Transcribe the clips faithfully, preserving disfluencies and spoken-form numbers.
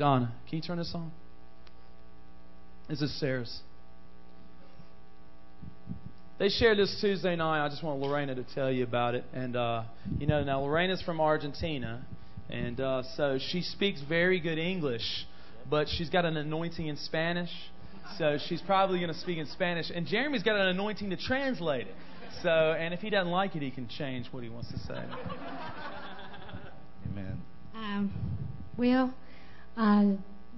Donna, can you turn this on? This is Sarah's. They shared this Tuesday night. I just want Lorena to tell you about it. And, uh, you know, now Lorena's from Argentina. And uh, so she speaks very good English. But she's got an anointing in Spanish. So she's probably going to speak in Spanish. And Jeremy's got an anointing to translate it. So, and if he doesn't like it, he can change what he wants to say. Amen. Um, well, uh,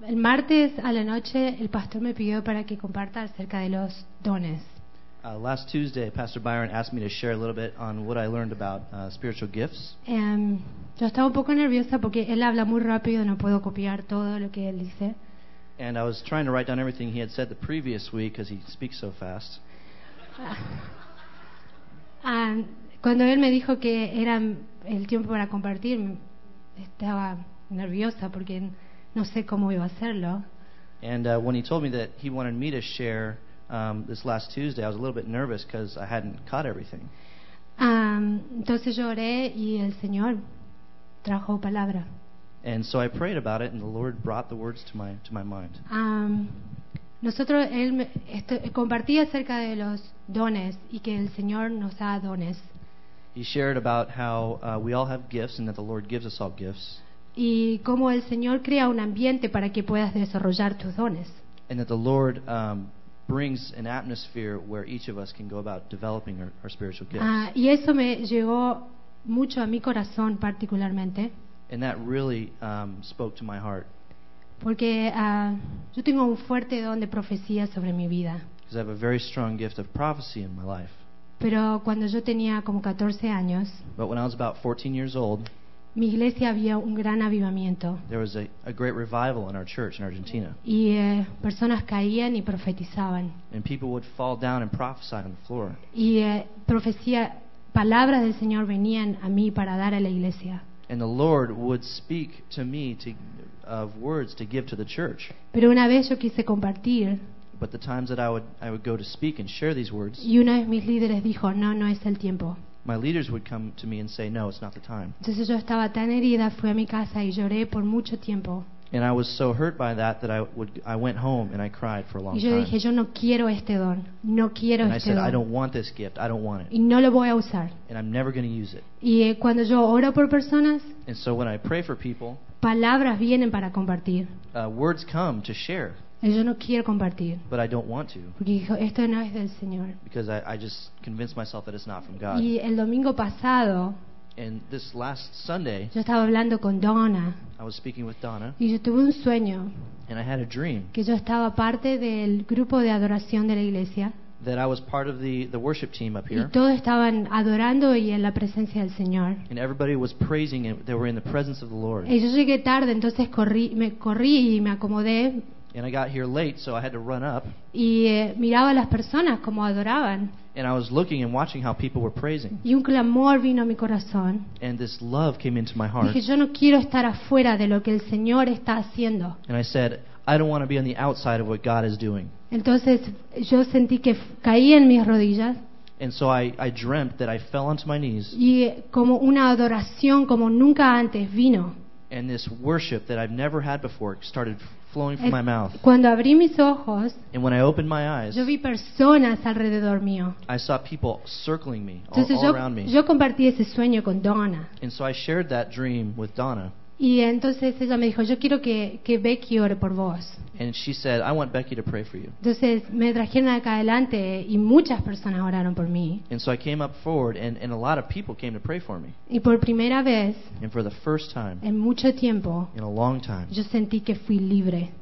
el martes a la noche el pastor me pidió para que comparta acerca de los dones. Uh, last Tuesday, Pastor Byron asked me to share a little bit on what I learned about uh, spiritual gifts. Um, yo estaba un poco nerviosa porque él habla muy rápido, no puedo copiar todo lo que él dice. And I was trying to write down everything he had said the previous week because he speaks so fast. Uh, um, cuando él me dijo que era el tiempo para compartir, estaba nerviosa porque no sé cómo iba a hacerlo. And uh, when he told me that he wanted me to share Um, this last Tuesday, I was a little bit nervous because I hadn't caught everything. Um, entonces lloré y el Señor trajo palabra. And so I prayed about it, and the Lord brought the words to my to my mind. Um, nosotros él compartía acerca de los dones y que el Señor nos da dones. He shared about how uh, we all have gifts, and that the Lord gives us all gifts. Y cómo el Señor crea un ambiente para que puedas desarrollar tus dones. And that the Lord um, brings an atmosphere where each of us can go about developing our, our spiritual gifts. Ah, y eso me llegó mucho a mi corazón particularmente. And that really um, spoke to my heart. Porque uh, yo tengo un fuerte don de profecía sobre mi vida. Because I have a very strong gift of prophecy in my life. Pero cuando yo tenía como catorce años, but when I was about fourteen years old, mi iglesia había un gran avivamiento. There was a, a great revival in our church in Argentina. Y eh, personas caían y profetizaban. And people would fall down and prophesy on the floor. Y eh, profecía, palabras del Señor venían a mí para dar a la iglesia. And the Lord would speak to me to, of words to give to the church. Pero una vez yo quise compartir. But the times that I would I would go to speak and share these words. Y uno de mis líderes dijo, no, no es el tiempo. My leaders would come to me and say, no, it's not the time. Entonces yo estaba tan herida, fui a mi casa y lloré por mucho tiempo. And I was so hurt by that that I would I went home and I cried for a long time. Y yo dije, yo no quiero este don, no quiero and este don. And I said, I don't want this gift, I don't want it. Y no lo voy a usar. And I'm never going to use it. Y eh, cuando yo oro por personas, and so when I pray for people, palabras vienen para compartir. Uh, words come to share. Yo no quiero compartir. But I don't want to. Porque dijo, esto no es del Señor. Because I, I just convinced myself that it's not from God. Y el domingo pasado, and this last Sunday, yo estaba hablando con Donna. I was speaking with Donna. Y yo tuve un sueño. And I had a dream. Que yo estaba parte del grupo de adoración de la iglesia. That I was part of the, the worship team up here. Y todos estaban adorando y en la presencia del Señor. And everybody was praising and they were in the presence of the Lord. Y yo llegué tarde, entonces corrí, me corrí y me acomodé. And I got here late, so I had to run up. Y eh, miraba las personas como adoraban. And I was looking and watching how people were praising. Y un clamor vino a mi corazón. And this love came into my heart. Dije, yo no quiero estar afuera de lo que el Señor está haciendo. And I said, I don't want to be on the outside of what God is doing. Entonces yo sentí que caí en mis rodillas. And so I, I dreamt that I fell onto my knees. Y como una adoración como nunca antes vino. And this worship that I've never had before started flowing from my mouth. Cuando abrí mis ojos, and when I opened my eyes, yo vi personas alrededor mío. I saw people circling me, all, entonces, all yo, around me. Yo compartí ese sueño con Donna. And so I shared that dream with Donna. Y entonces ella me dijo, yo quiero que, que Becky ore por vos. And she said, I want Becky to pray for you. Entonces me trajeron acá adelante y muchas personas oraron por mí. And so I came up forward and, and a lot of people came to pray for me. Y por primera vez, and for the first time, en mucho tiempo, in a long time, yo sentí que fui libre.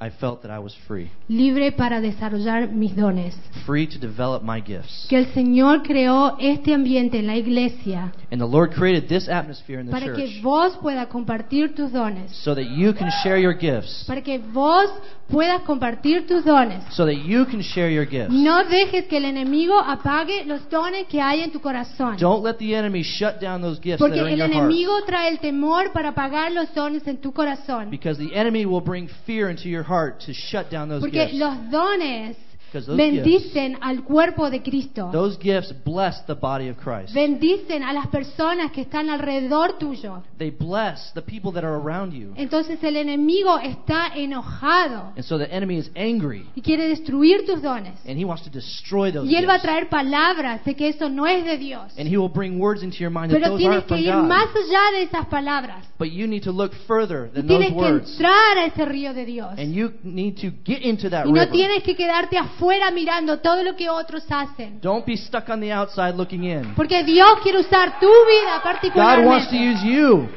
I felt that I was free. Libre para desarrollar mis dones. Free to develop my gifts. Que el Señor creó este ambiente en la iglesia. And the Lord created this atmosphere in the para church. Para que vos puedas compartir tus dones. So that you can share your gifts. Para que vos puedas compartir tus dones. So that you can share your gifts. No dejes que el enemigo apague los dones que hay en tu corazón. Don't let the enemy shut down those gifts Porque that are in your heart. Porque el enemigo trae el temor para apagar los dones en tu corazón. Because the enemy will bring fear into your heart to shut down those Porque gifts. Los dones those Bendicen gifts, al cuerpo de Cristo. Those gifts bless the body of Christ. Bendicen a las personas que están alrededor tuyo. They bless the people that are around you. Entonces el enemigo está enojado. And so the enemy is angry. Y quiere destruir tus dones. And he wants to destroy those y él gifts. Va a traer palabras de que eso no es de Dios. And he will bring words into your mind that Pero those aren't from God. Pero tienes que ir más allá de esas palabras. But you need to look further than those words. Tienes que entrar a ese río de Dios. And you need to get into that y no river. Tienes que quedarte afuera mirando todo lo que otros hacen. Don't be stuck on the outside looking in. Porque Dios quiere usar tu vida particularmente. God wants to use you.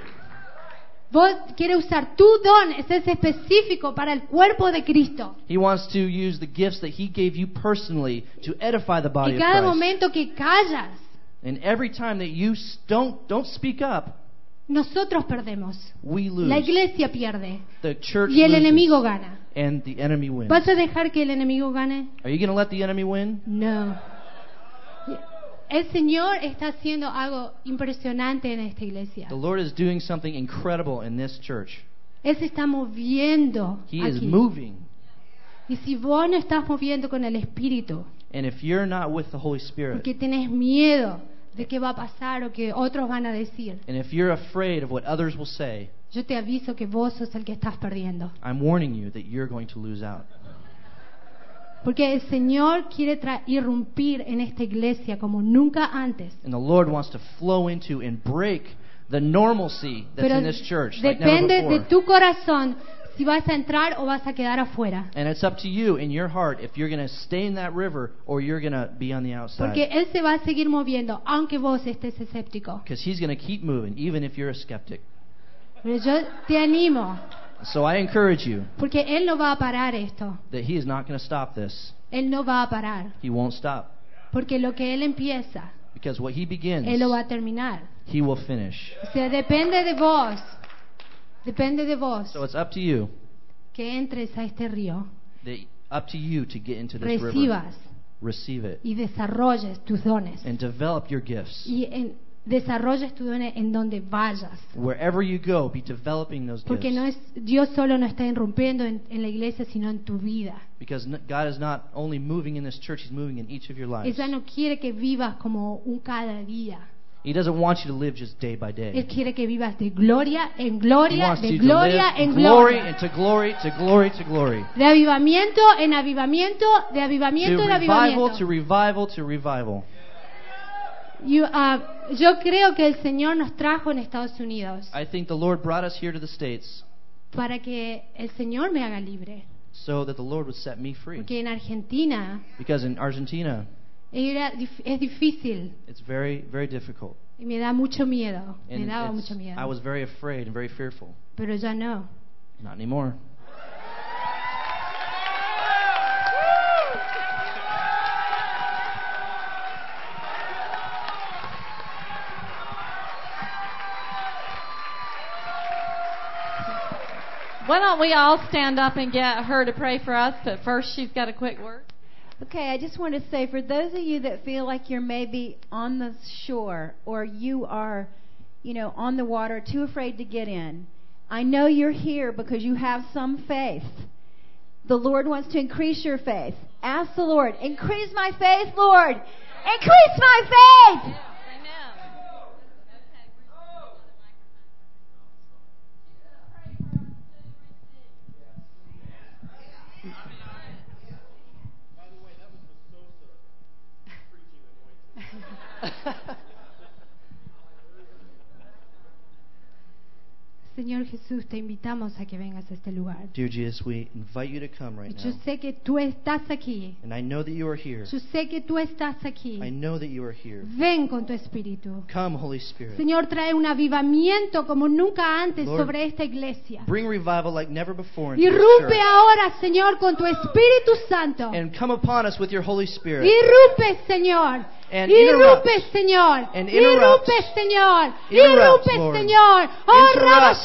Vos quiere usar tu don, ese es específico para el cuerpo de Cristo. He wants to use the gifts that he gave you personally to edify the body of Christ. Y cada momento que callas. And every time that you don't don't speak up. Nosotros perdemos. We lose. La iglesia pierde. The church y el loses. Enemigo gana. And the enemy wins. ¿Vas a dejar que el enemigo gane? Are you going to let the enemy win? No. El Señor está haciendo algo impresionante en esta iglesia. The Lord is doing something incredible in this church. Él se está moviendo He aquí. Is moving. Y si vos no estás moviendo con el Espíritu, and if you're not with the Holy Spirit, porque tenés miedo de qué va a pasar o qué otros van a decir. And if you're afraid of what others will say, yo te aviso que vos sos el que estás perdiendo. I'm warning you that you're going to lose out. Porque el Señor quiere tra- irrumpir en esta iglesia como nunca antes. And the Lord wants to flow into and break the normalcy that's Pero in this church. Depende like de tu corazón si vas a entrar o vas a quedar afuera. And it's up to you in your heart if you're going to stay in that river or you're going to be on the outside. Porque él se va a seguir moviendo aunque vos estés escéptico. Because he's going to keep moving even if you're a skeptic. Pero yo te animo. So I encourage you. Porque él no va a parar esto. That he is not going to stop this. Él no va a parar. He won't stop. Porque lo que él empieza. Because what he begins. Él lo va a terminar. He will finish. O sea, depende de vos. Depende de vos. So it's up to you. Que entres a este río. That, up to you to get into this Recibas. River. Receive it. Y desarrolles tus dones. And develop your gifts. Y en desarrolles tu don en donde vayas. Wherever you go, be developing those gifts. Porque no es Dios solo no está irrumpiendo en, en la iglesia, sino en tu vida. Because God is not only moving in this church, He's moving in each of your lives. Él no quiere que vivas como un cada día. He doesn't want you to live just day by day. Él quiere que vivas de gloria en gloria, de gloria en gloria. Glory into glory, to glory to glory. De avivamiento en avivamiento, de avivamiento en avivamiento. To revival, to revival, to revival. You, uh, yo creo que el Señor nos trajo en Estados Unidos. I think the Lord brought us here to the States. Para que el Señor me haga libre. So that the Lord would set me free. Porque en Argentina. Because in Argentina. Era, es difícil. It's very, very difficult. Y me da mucho miedo. And me daba mucho miedo. I was very afraid and very fearful. Pero ya no. Not anymore. Why don't we all stand up and get her to pray for us? But first, she's got a quick word. Okay, I just want to say for those of you that feel like you're maybe on the shore or you are, you know, on the water, too afraid to get in, I know you're here because you have some faith. The Lord wants to increase your faith. Ask the Lord, increase my faith, Lord. Increase my faith. Señor Jesús, te invitamos a que vengas a este lugar. Dear Jesus, we invite you to come right now. Yo sé que tú estás aquí. And I know that you are here. Yo sé que tú estás aquí. I know that you are here. Ven con tu espíritu. Come, Holy Spirit. Señor, trae un avivamiento como nunca antes Lord, sobre esta iglesia. Bring revival like never before. Irrumpe ahora, Señor, con tu Espíritu Santo. And come upon us with your Holy Spirit. Irrumpe, Señor. And irrupes, Señor. And interrupts. Irrupes, Señor. Interrupts, irrupes, Lord. Señor. Oh, irrupes,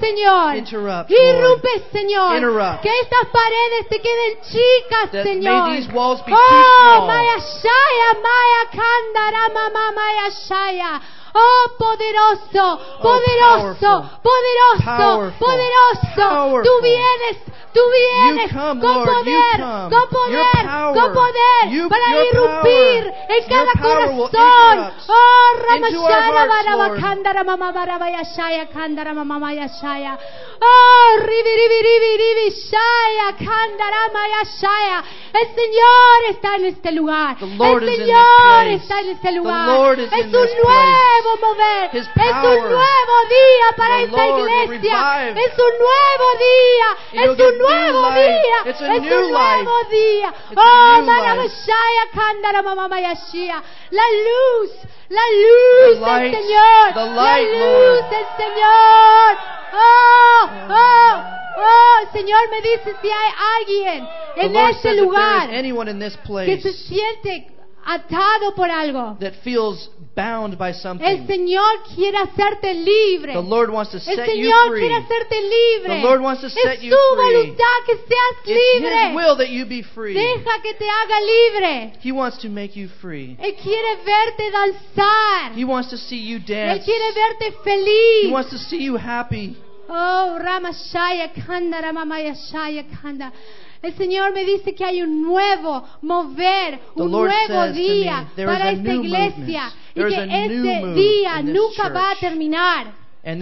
Señor. Interrupts, irrupes, Señor. Interrupts. Que estas paredes se queden chicas, that Señor. May these walls be too small. Oh, Maya Shaya, Maya Kandara, Mama Maya Shaya. Oh, poderoso, poderoso, poderoso, poderoso. Tú vienes, tú vienes con poder, con poder, con poder para irrumpir en cada corazón. Oh, Ramashara Barabakandara Mama Barabayashaya Kandara Mama Yashaya. Oh, Ribi Ribi Ribi Ribi Shaya Kandara Mayashaya. El Señor está en este lugar. El Señor está en este lugar. Es un nuevo mover. Es un nuevo día para esta iglesia. Es un nuevo día. Es un nuevo día. Es un nuevo día. Oh, Manavashaya Kandara Mamamayashia. La luz, la luz del Señor. La luz del Señor. Oh, oh, oh, Señor, me dice si hay alguien en este lugar que se siente atado por algo. That feels bound by something. El Señor quiere hacerte libre. The Lord wants to set you free. El Señor quiere hacerte libre. The Lord wants to set you free. Es su voluntad que seas libre. It's His will that you be free. Deja que te haga libre. He wants to make you free. Él quiere verte danzar. He wants to see you dance. Él quiere verte feliz. He wants to see you happy. Oh, Ramashaya Kanda, Ramamayashaya Kanda. El Señor me dice que hay un nuevo mover, un nuevo día para esta iglesia y que este día nunca va a terminar y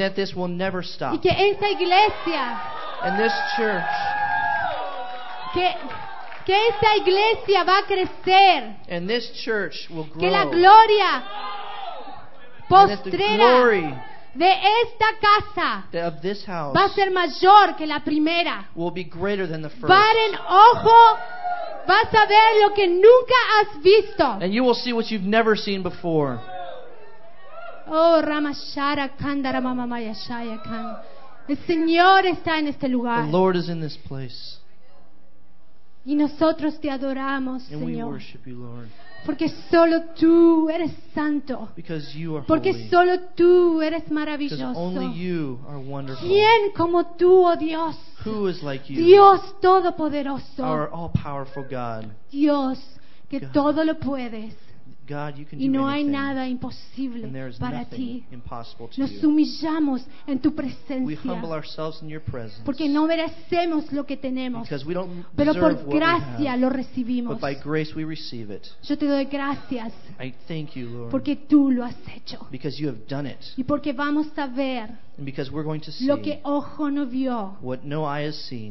que esta iglesia que, que esta iglesia va a crecer, que la gloria postrera de esta casa va a ser mayor que la primera. Paren ojo, vas a ver lo que nunca has visto. And you will see what you've never seen before. Oh, Ramashara Kandara Mamamayashaya Kan. El Señor está en este lugar. The Lord is in this place. Y nosotros te adoramos, and Señor. We worship you, Lord. Porque solo tú eres santo. Porque solo tú eres maravilloso. ¿Quién como tú, oh Dios? Like Dios todopoderoso. Our all-powerful God. Dios que God. Todo lo puedes. God, you can y no hay nada imposible para ti. Nos you. Humillamos en tu presencia porque no merecemos lo que tenemos, pero por gracia lo recibimos. Yo te doy gracias you, Lord, porque tú lo has hecho y porque vamos a ver lo que ojo no vio, no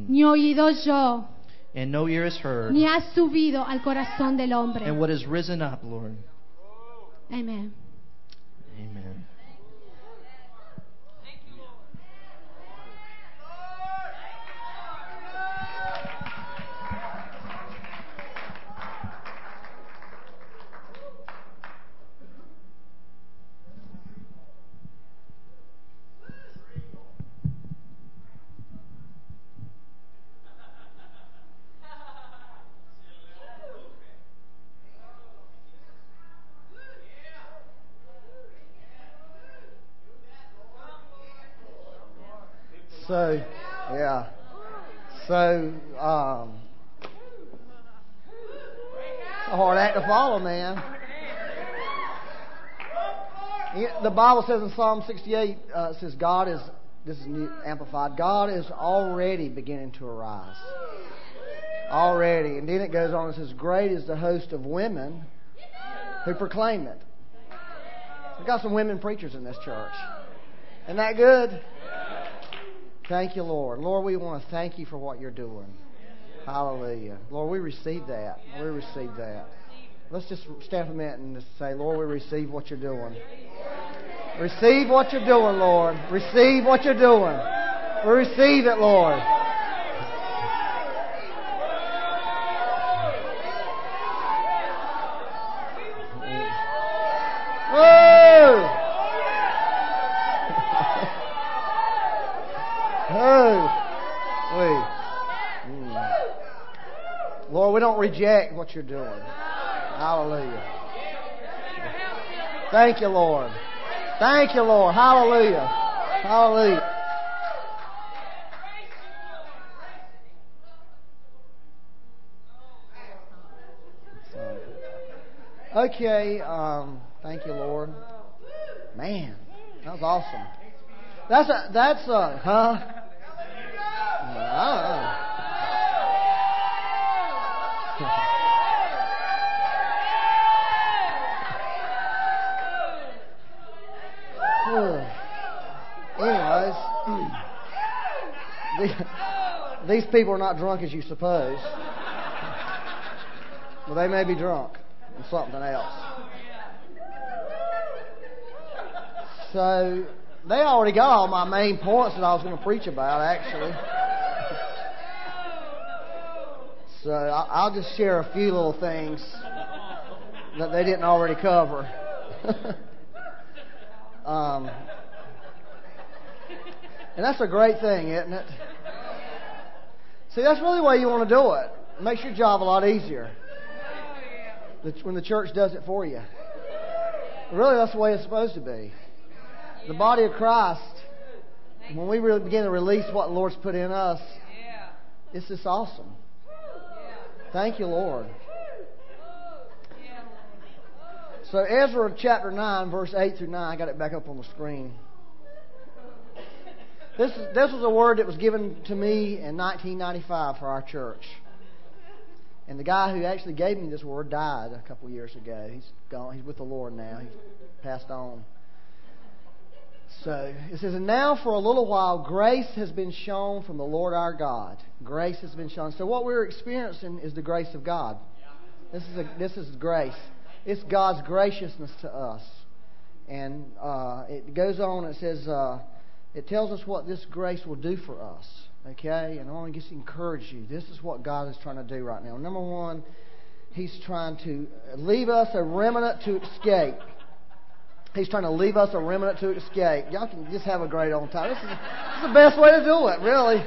ni oído yo, and no ear is heard. Ni has subido al corazón del hombre. And what has risen up, Lord. Amen. Amen. Thank you, Lord. So, yeah. So, um, it's a hard act to follow, man. The Bible says in Psalm sixty-eight, uh, it says, God is, this is new, amplified, God is already beginning to arise. Already. And then it goes on and says, great is the host of women who proclaim it. We've got some women preachers in this church. Isn't that good? Thank you, Lord. Lord, we want to thank you for what you're doing. Hallelujah. Lord, we receive that. We receive that. Let's just stand for a minute and just say, Lord, we receive what you're doing. Receive what you're doing, Lord. Receive what you're doing. We receive it, Lord. Whoa! Lord, we don't reject what you're doing. Hallelujah. Thank you, Lord. Thank you, Lord. Hallelujah. Hallelujah. Okay, um, thank you, Lord. Man, that was awesome. That's a, that's a, huh? Wow. Anyways, these people are not drunk as you suppose, but they may be drunk on something else. So they already got all my main points that I was going to preach about, actually. So I'll just share a few little things that they didn't already cover. um, and that's a great thing, isn't it? See, that's really the way you want to do it. It makes your job a lot easier when the church does it for you. Really, that's the way it's supposed to be. The body of Christ, when we really begin to release what the Lord's put in us, it's just awesome. Thank you, Lord. So Ezra chapter nine, verse eight through nine, I got it back up on the screen. This is, this was a word that was given to me in nineteen ninety-five for our church. And the guy who actually gave me this word died a couple years ago. He's gone. He's with the Lord now. He's passed on. So it says, and now for a little while, grace has been shown from the Lord our God. Grace has been shown. So what we're experiencing is the grace of God. This is a, this is grace. It's God's graciousness to us. And uh, it goes on. It says, uh, it tells us what this grace will do for us. Okay, and I want to just encourage you. This is what God is trying to do right now. Number one, He's trying to leave us a remnant to escape. He's trying to leave us a remnant to escape. Y'all can just have a great old time. This is, this is the best way to do it, really.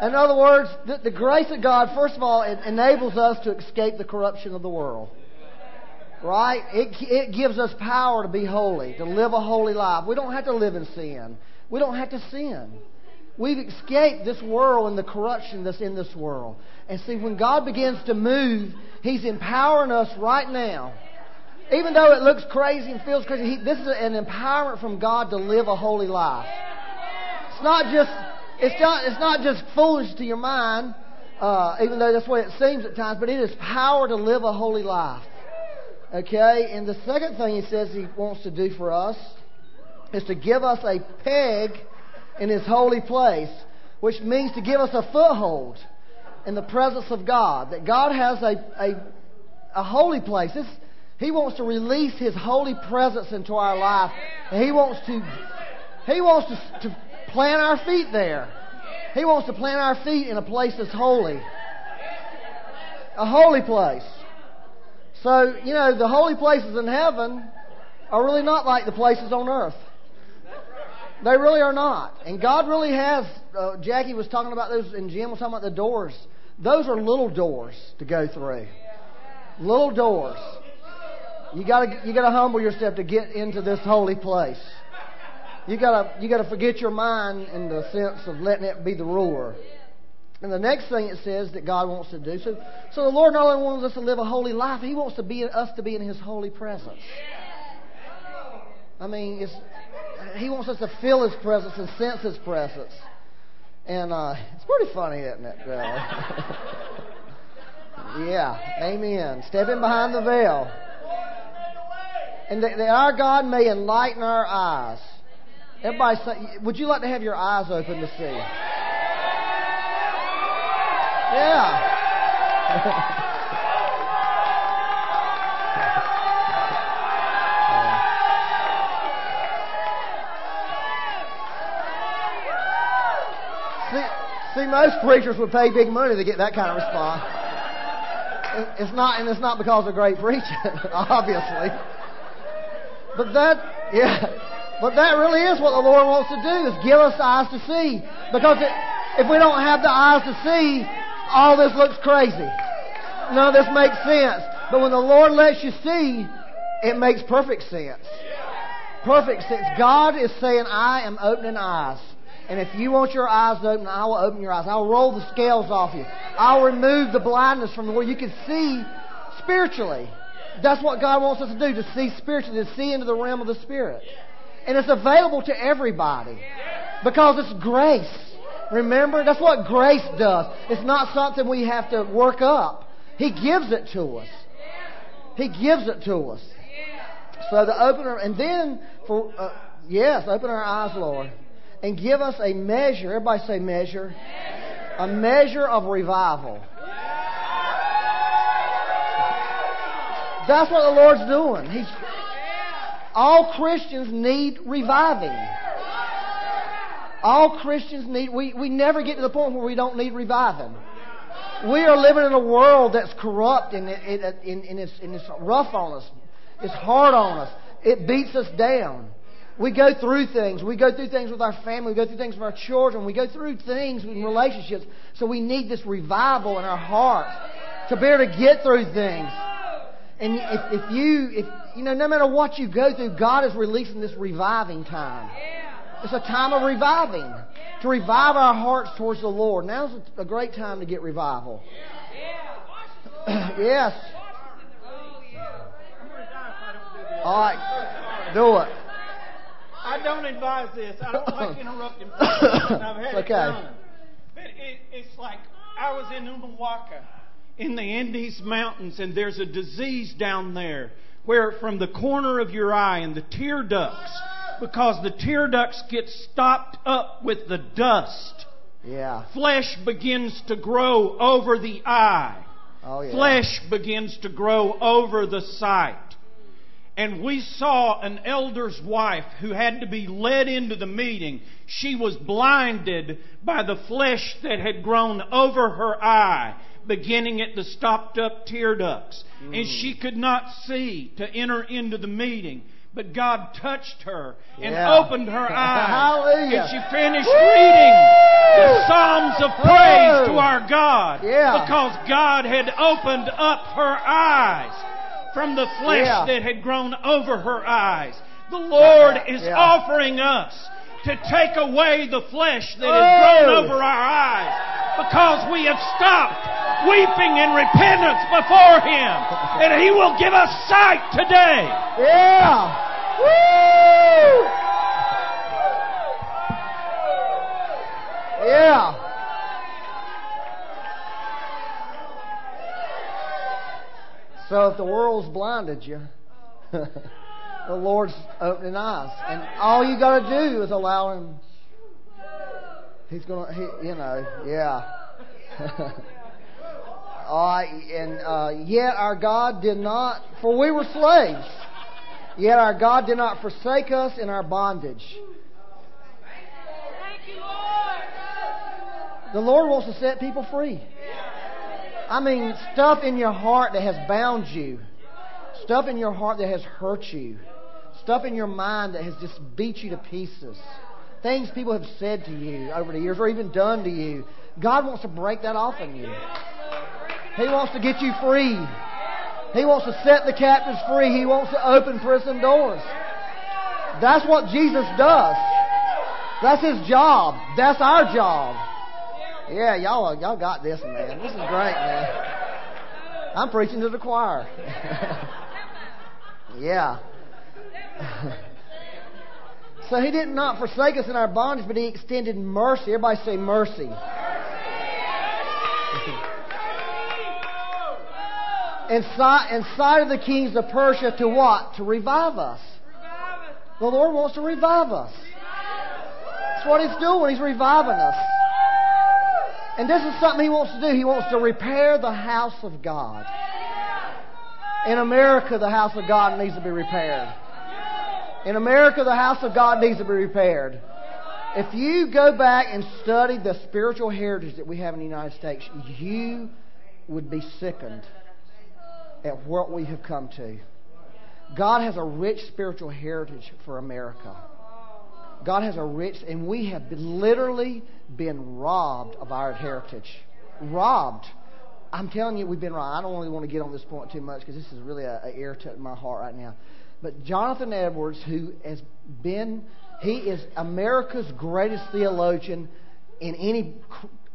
In other words, the, the grace of God, first of all, it enables us to escape the corruption of the world. Right? It, it gives us power to be holy, to live a holy life. We don't have to live in sin. We don't have to sin. We've escaped this world and the corruption that's in this world. And see, when God begins to move, He's empowering us right now. Even though it looks crazy and feels crazy, he, this is an empowerment from God to live a holy life. It's not just it's not, it's not just foolish to your mind, uh, even though that's what it seems at times, but it is power to live a holy life. Okay? And the second thing He says He wants to do for us is to give us a peg in His holy place, which means to give us a foothold in the presence of God. That God has a a, a holy place. This, He wants to release His holy presence into our life. And He wants to He wants to, to plant our feet there. He wants to plant our feet in a place that's holy, a holy place. So you know the holy places in heaven are really not like the places on earth. They really are not. And God really has, uh, Jackie was talking about those, and Jim was talking about the doors. Those are little doors to go through. Little doors. You gotta, you gotta humble yourself to get into this holy place. You gotta, you gotta forget your mind in the sense of letting it be the ruler. And the next thing it says that God wants to do, so, so the Lord not only wants us to live a holy life, He wants to be us to be in His holy presence. I mean, it's... He wants us to feel His presence and sense His presence. And uh, it's pretty funny, isn't it, really? Yeah, amen. Step in behind the veil. And that our God may enlighten our eyes. Everybody say, would you like to have your eyes open to see? Yeah. See, most preachers would pay big money to get that kind of response. It's not, and it's not because of great preaching, obviously. But that, yeah, but that really is what the Lord wants to do: is give us eyes to see. Because it, if we don't have the eyes to see, all this looks crazy. none of this makes sense. But when the Lord lets you see, it makes perfect sense. Perfect sense. God is saying, I am opening eyes. And if you want your eyes open, I will open your eyes. I will roll the scales off you. I will remove the blindness from where you can see spiritually. That's what God wants us to do, to see spiritually, to see into the realm of the Spirit. And it's available to everybody because it's grace. Remember, that's what grace does. It's not something we have to work up. He gives it to us. He gives it to us. So the opener, and then, for uh, yes, open our eyes, Lord. And give us a measure. Everybody say measure. measure. A measure of revival. Yeah. That's what the Lord's doing. He's, all Christians need reviving. All Christians need... We, we never get to the point where we don't need reviving. We are living in a world that's corrupt and, it, it, and, and, it's, and it's rough on us. It's hard on us. It beats us down. We go through things. We go through things with our family. We go through things with our children. We go through things in relationships. So we need this revival in our hearts to be able to get through things. And if, if you, if you know, no matter what you go through, God is releasing this reviving time. It's a time of reviving, to revive our hearts towards the Lord. Now's a great time to get revival. Yes. All right, do it. I don't advise this. I don't like interrupting people. I've had okay. it done. But it, it's like I was in Umawaka in the Andes Mountains, and there's a disease down there where from the corner of your eye and the tear ducts, because the tear ducts get stopped up with the dust. Yeah. Flesh begins to grow over the eye. Oh, yeah. Flesh begins to grow over the sight. And we saw an elder's wife who had to be led into the meeting. She was blinded by the flesh that had grown over her eye, beginning at the stopped-up tear ducts. Mm. And she could not see to enter into the meeting. But God touched her and yeah. opened her eyes. And she finished Woo! reading the Psalms of praise oh! to our God yeah. because God had opened up her eyes from the flesh yeah. that had grown over her eyes. The Lord is yeah. offering us to take away the flesh that oh. has grown over our eyes because we have stopped weeping in repentance before Him. And He will give us sight today. Yeah. Woo! Yeah. So if the world's blinded you, the Lord's opening eyes, and all you got to do is allow Him. He's gonna, he, you know, yeah. All right, and uh, yet our God did not, for we were slaves. Yet our God did not forsake us in our bondage. Thank you, Lord. The Lord wants to set people free. I mean, stuff in your heart that has bound you. Stuff in your heart that has hurt you. Stuff in your mind that has just beat you to pieces. Things people have said to you over the years or even done to you. God wants to break that off in you. He wants to get you free. He wants to set the captives free. He wants to open prison doors. That's what Jesus does. That's His job. That's our job. Yeah, y'all y'all got this, man. This is great, man. I'm preaching to the choir. Yeah. So He did not forsake us in our bondage, but He extended mercy. Everybody say mercy. In sight, in sight of the kings of Persia, to what? To revive us. The Lord wants to revive us. That's what He's doing. He's reviving us. And this is something He wants to do. He wants to repair the house of God. In America, the house of God needs to be repaired. In America, the house of God needs to be repaired. If you go back and study the spiritual heritage that we have in the United States, you would be sickened at what we have come to. God has a rich spiritual heritage for America. God has a rich, and we have been literally been robbed of our heritage. Robbed. I'm telling you, we've been right. I don't really want to get on this point too much because this is really an irritant in my heart right now. But Jonathan Edwards, who has been, he is America's greatest theologian in any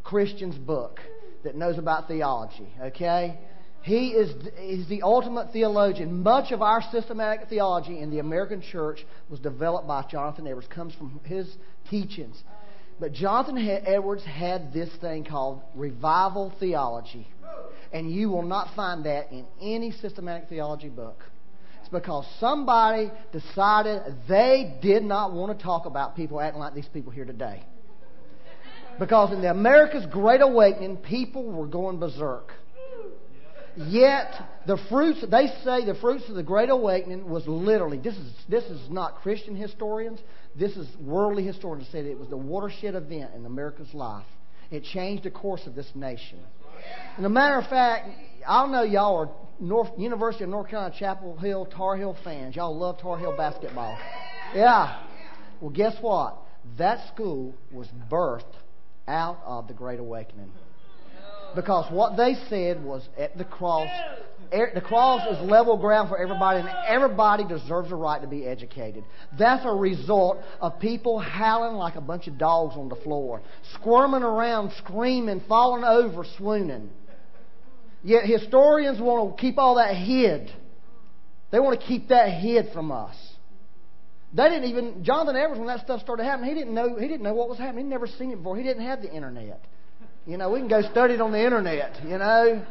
Christian's book that knows about theology, okay? He is, is the ultimate theologian. Much of our systematic theology in the American church was developed by Jonathan Edwards. It comes from his teachings. But Jonathan Edwards had this thing called revival theology. And you will not find that in any systematic theology book. It's because somebody decided they did not want to talk about people acting like these people here today. Because in the America's Great Awakening, people were going berserk. Yet, the fruits, they say the fruits of the Great Awakening was literally, this is this is not Christian historians, this is worldly historians that said it was the watershed event in America's life. It changed the course of this nation. And a matter of fact, I know y'all are North, University of North Carolina, Chapel Hill, Tar Heel fans. Y'all love Tar Heel basketball. Yeah. Well, guess what? That school was birthed out of the Great Awakening. Because what they said was at the cross, the cross is level ground for everybody, and everybody deserves the right to be educated. That's a result of people howling like a bunch of dogs on the floor, squirming around, screaming, falling over, swooning. Yet historians want to keep all that hid. They want to keep that hid from us. They didn't even, Jonathan Edwards, when that stuff started happening, he didn't know, he didn't know what was happening. He'd never seen it before. He didn't have the internet. You know, we can go study it on the internet, you know.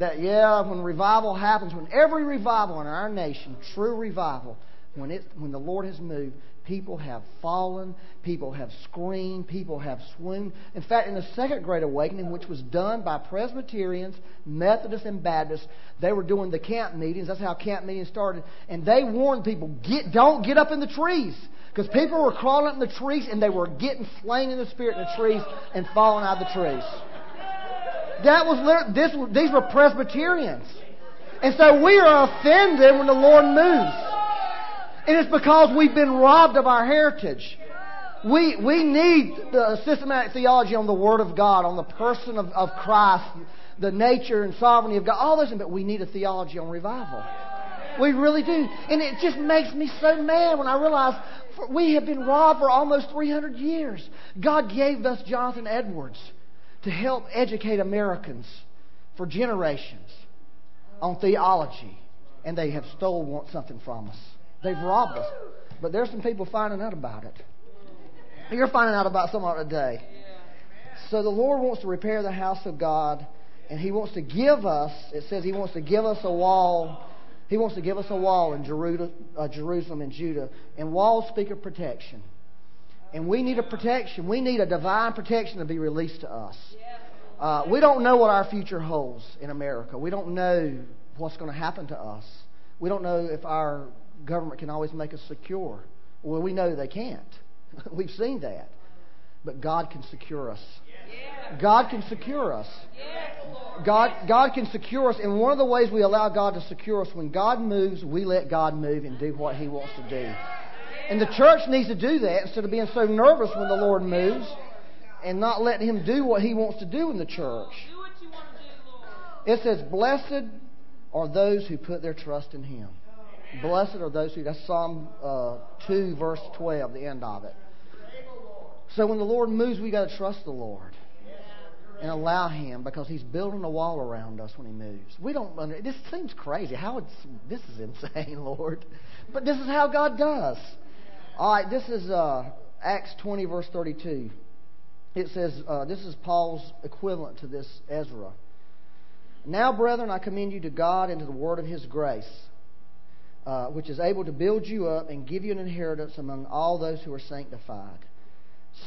That, yeah, when revival happens, when every revival in our nation, true revival, when it, when the Lord has moved, people have fallen, people have screamed, people have swooned. In fact, in the Second Great Awakening, which was done by Presbyterians, Methodists, and Baptists, they were doing the camp meetings. That's how camp meetings started. And they warned people, get, don't get up in the trees. Because people were crawling up in the trees and they were getting slain in the spirit in the trees and falling out of the trees. That was literally, this, these were Presbyterians. And so we are offended when the Lord moves. And it's because we've been robbed of our heritage. We, we need the systematic theology on the Word of God, on the person of, of Christ, the nature and sovereignty of God, all those things, but we need a theology on revival. We really do. And it just makes me so mad when I realize we have been robbed for almost three hundred years. God gave us Jonathan Edwards to help educate Americans for generations on theology. And they have stole something from us. They've robbed us. But there's some people finding out about it. You're finding out about something today. So the Lord wants to repair the house of God. And He wants to give us, it says He wants to give us a wall. He wants to give us a wall in Jerusalem and Judah. And walls speak of protection. And we need a protection. We need a divine protection to be released to us. Uh, we don't know what our future holds in America. We don't know what's going to happen to us. We don't know if our government can always make us secure. Well, we know they can't. We've seen that. But God can secure us. God can secure us. God, God can secure us. And one of the ways we allow God to secure us, when God moves, we let God move and do what He wants to do. And the church needs to do that instead of being so nervous when the Lord moves and not letting Him do what He wants to do in the church. It says, blessed are those who put their trust in Him. Blessed are those who... That's Psalm uh, two, verse twelve, the end of it. So when the Lord moves, we got to trust the Lord and allow Him, because He's building a wall around us when He moves. We don't under, this seems crazy. How it's, this is insane, Lord, but this is how God does. All right, this is uh, Acts twenty verse thirty-two. It says uh, this is Paul's equivalent to this Ezra. Now, brethren, I commend you to God and to the word of His grace, uh, which is able to build you up and give you an inheritance among all those who are sanctified.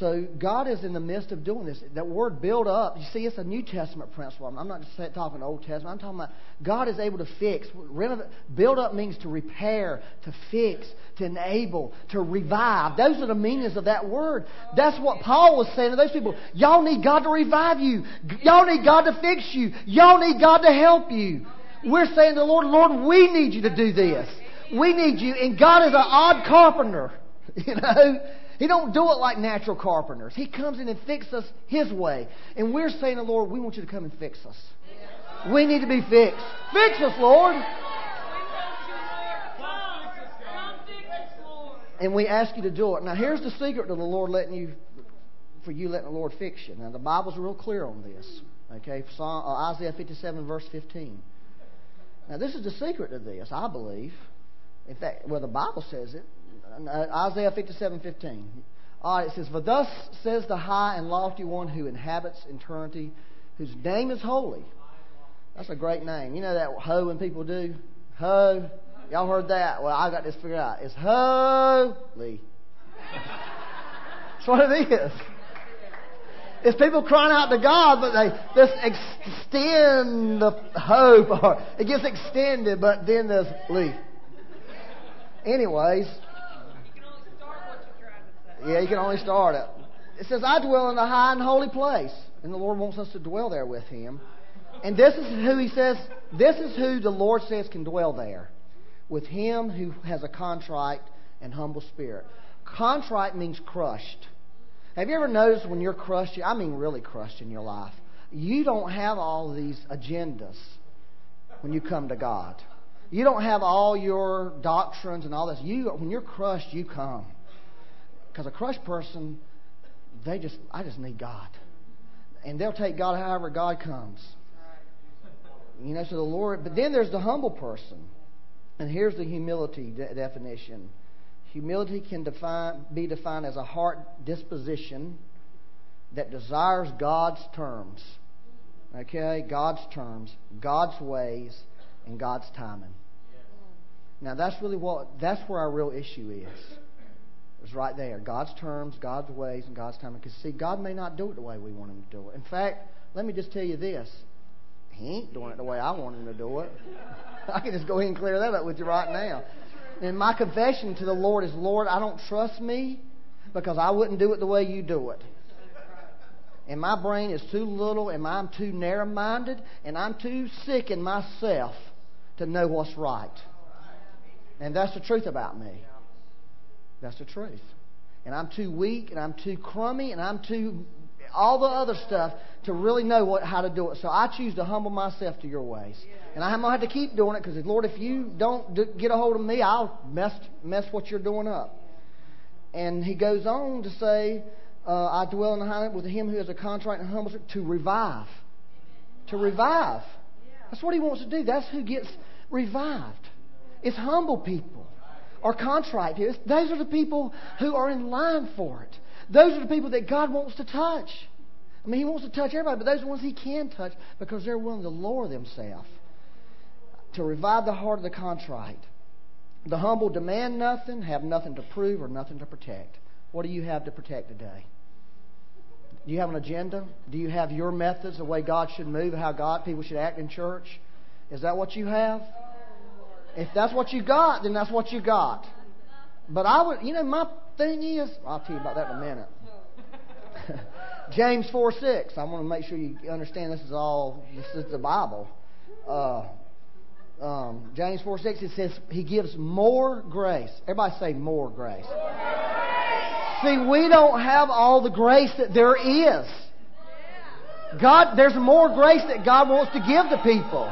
So God is in the midst of doing this. That word build up, you see, it's a New Testament principle. I'm not just talking Old Testament. I'm talking about God is able to fix. Renovate. Build up means to repair, to fix, to enable, to revive. Those are the meanings of that word. That's what Paul was saying to those people. Y'all need God to revive you. Y'all need God to fix you. Y'all need God to help you. We're saying to the Lord, Lord, we need you to do this. We need you. And God is an odd carpenter, you know. He don't do it like natural carpenters. He comes in and fixes us His way. And we're saying to the Lord, we want you to come and fix us. We need to be fixed. Fix us, Lord. And we ask you to do it. Now, here's the secret to the Lord letting you, for you letting the Lord fix you. Now, the Bible's real clear on this. Okay, Psalm, uh, Isaiah fifty-seven, verse fifteen. Now, this is the secret to this, I believe. In fact, well, the Bible says it. Isaiah fifty-seven, fifteen. All right, it says, "For thus says the high and lofty one who inhabits eternity, whose name is holy." That's a great name. You know that ho when people do? Ho. Y'all heard that? Well, I got this figured out. It's holy. That's what it is. It's people crying out to God, but they just extend the hope. Or it gets extended, but then there's leaf. Anyways. You can only start what you're trying to say. Yeah, you can only start it. It says, "I dwell in a high and holy place." And the Lord wants us to dwell there with Him. And this is who He says, this is who the Lord says can dwell there. With him who has a contrite and humble spirit. Contrite means crushed. Have you ever noticed when you're crushed, I mean really crushed in your life, you don't have all these agendas when you come to God. You don't have all your doctrines and all this. You, when you're crushed, you come. Because a crushed person, they just, I just need God. And they'll take God however God comes. You know, so the Lord, but then there's the humble person. And here's the humility de- definition. Humility can define, be defined as a heart disposition that desires God's terms. Okay? God's terms, God's ways, and God's timing. Now, that's really what, that's where our real issue is. It's right there. God's terms, God's ways, and God's timing. Because, see, God may not do it the way we want Him to do it. In fact, let me just tell you this. He ain't doing it the way I want Him to do it. I can just go ahead and clear that up with you right now. And my confession to the Lord is, "Lord, I don't trust me because I wouldn't do it the way you do it. And my brain is too little and I'm too narrow-minded and I'm too sick in myself to know what's right." And that's the truth about me. That's the truth. And I'm too weak and I'm too crummy and I'm too all the other stuff to really know what how to do it. So I choose to humble myself to your ways. And I'm going to have to keep doing it because, Lord, if you don't d- get a hold of me, I'll mess mess what you're doing up. And he goes on to say, uh, "I dwell in the high with him who has a contrite and humble spirit," to revive. To revive. That's what he wants to do. That's who gets revived. It's humble people or contrite people. Those are the people who are in line for it. Those are the people that God wants to touch. I mean, He wants to touch everybody, but those are the ones He can touch because they're willing to lower themselves to revive the heart of the contrite. The humble demand nothing, have nothing to prove or nothing to protect. What do you have to protect today? Do you have an agenda? Do you have your methods, the way God should move, how God people should act in church? Is that what you have? If that's what you got, then that's what you got. But I would, you know, my thing is, I'll tell you about that in a minute. James four six. I want to make sure you understand this is all, this is the Bible. Uh, um, James four six, it says, He gives more grace. Everybody say more grace. More grace. See, we don't have all the grace that there is. God, there's more grace that God wants to give to people.